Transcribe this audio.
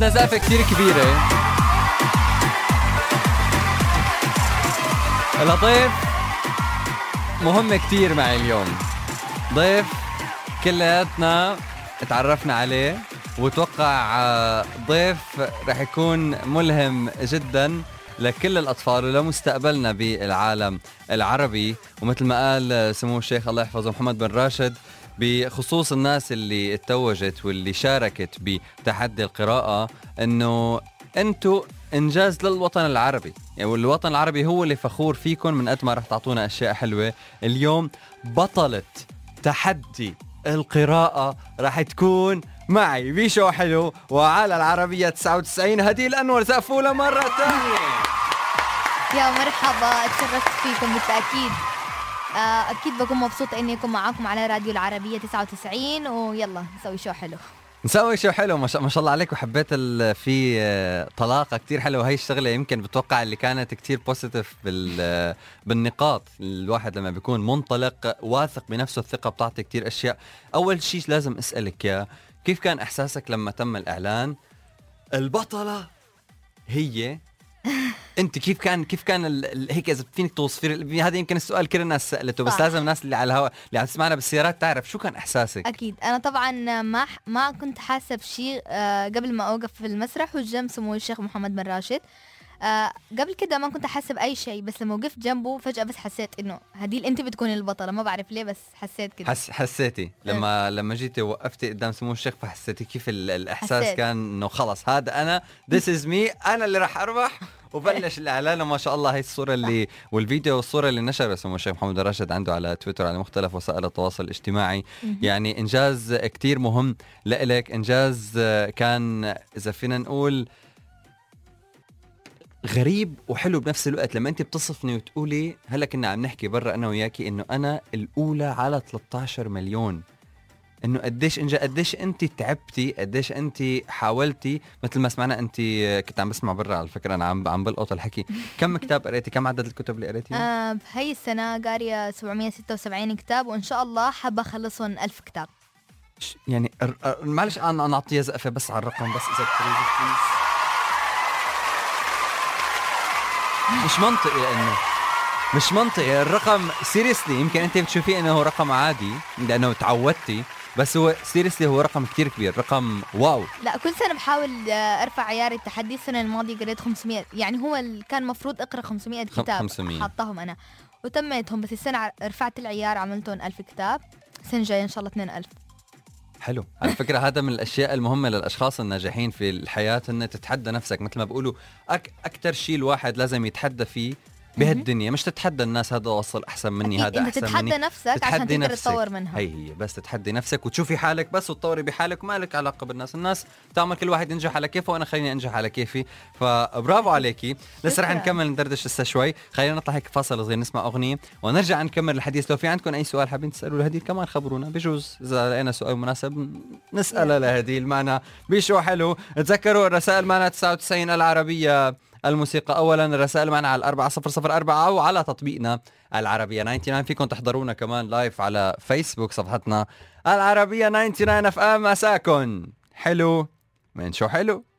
خدنا زقفة كتير كبيرة. الضيف مهم كتير معي اليوم، ضيف كلياتنا تعرفنا عليه وتوقع ضيف رح يكون ملهم جدا لكل الأطفال ولمستقبلنا بالعالم العربي. ومثل ما قال سمو الشيخ الله يحفظه محمد بن راشد بخصوص الناس اللي اتوجت واللي شاركت بتحدي القراءة، انه انتو انجاز للوطن العربي، يعني والوطن العربي هو اللي فخور فيكم من قد ما رح تعطونا اشياء حلوة. اليوم بطلة تحدي القراءة رح تكون معي بشو حلو وعلى العربية 99 هدي الأنور زقفولة مرة ثانية. يا مرحبا، اتشرفت فيكم بالتأكيد. أكيد بكون مبسوطة إني أكون معاكم على راديو العربية 99، ويلا نسوي شو حلو. نسوي شو حلو. ما شاء الله عليك، وحبيت في طلاقة كتير حلوة. هاي الشغلة يمكن بتوقع اللي كانت كتير بوزيتيف بالنقاط. الواحد لما بيكون منطلق واثق بنفسه، الثقة بتعطي كتير أشياء. أول شيء لازم أسألك يا كيف كان إحساسك لما تم الإعلان البطلة هي أنت؟ كيف كان هيك إذا فينك توصفي؟ هذا يمكن السؤال كل الناس سألته، بس لازم الناس اللي على الهواء اللي عم تسمعنا بالسيارات تعرف شو كان إحساسك. أكيد أنا طبعا ما كنت حاسة بشيء قبل ما أوقف في المسرح وجنب سمو الشيخ محمد بن راشد. قبل كده ما كنت حاسة بأي شيء، بس لما وقفت جنبه فجأة بس حسيت إنه هديل أنت بتكوني البطلة. ما بعرف ليه بس حسيت كده. حسيتي لما جيتي وقفتي قدام سمو الشيخ فحسيتي كيف الإحساس كان إنه خلص هذا أنا this is me، أنا اللي راح أربح. وبلش الإعلان وما شاء الله هي الصورة اللي والفيديو والصورة اللي نشرها سمو الشيخ محمد الراشد عنده على تويتر على مختلف وسائل التواصل الاجتماعي. يعني إنجاز كتير مهم لإلك، إنجاز كان إذا فينا نقول غريب وحلو بنفس الوقت. لما انت بتصفني وتقولي هلا كنا عم نحكي برا انا وياكي انه انا الاولى على 13 مليون، انه قديش انت تعبتي، قديش انت حاولتي. مثل ما سمعنا انت كنت عم بسمع برا، على فكره انا عم بلقط الحكي. كم كتاب قريتي؟ كم عدد الكتب اللي قريتي؟ بهي السنه قاريه 776 كتاب، وان شاء الله حابه اخلصهم 1000 كتاب. يعني معلش انا اعطيها زقفه بس على الرقم، بس اذا بتريدي مش منطقي، لأنه مش منطقي الرقم سيريسلي. يمكن أنت بتشوفيه أنه رقم عادي لأنه تعودتي، بس هو سيريسلي هو رقم كتير كبير، رقم واو. لا كل سنة بحاول أرفع عيار التحدي. السنة الماضية قريت 500، يعني هو كان مفروض أقرأ 500 كتاب، حطهم أنا وتميتهم، بس السنة رفعت العيار عملتهم 1000 كتاب. السنة الجاية إن شاء الله 2000. حلو. على فكرة هذا من الأشياء المهمة للأشخاص الناجحين في الحياة، أن تتحدى نفسك. مثل ما بقولوا أكتر شيء الواحد لازم يتحدى فيه بهالدنيا، مش تتحدى الناس هذا وصل أحسن مني، هذا أحسن تتحدى مني، نفسك تتحدى عشان نفسك عشان تتطور منها. هي بس تتحدي نفسك وتشوفي حالك بس وتطوري بحالك، ما لك علاقة بالناس. الناس تعمل كل واحد ينجح على كيفه، وأنا خليني أنجح على كيفي. فبرافو عليكي. لسه رح نكمل ندردش لسه شوي، خلينا نطلع هيك فاصل صغير نسمع أغنية ونرجع نكمل الحديث. لو في عندكم أي سؤال حابين تسألوا لهديل كمان خبرونا، بجوز إذا لقينا سؤال مناسب نسأله لهديل معنا بشو حلو. تذكروا الرسائل معنا 99 العربية الموسيقى أولاً، الرسائل معنا على 4004 وعلى تطبيقنا العربية 99. فيكم تحضرونا كمان لايف على فيسبوك، صفحتنا العربية 99 FM. مساكن حلو من شو حلو.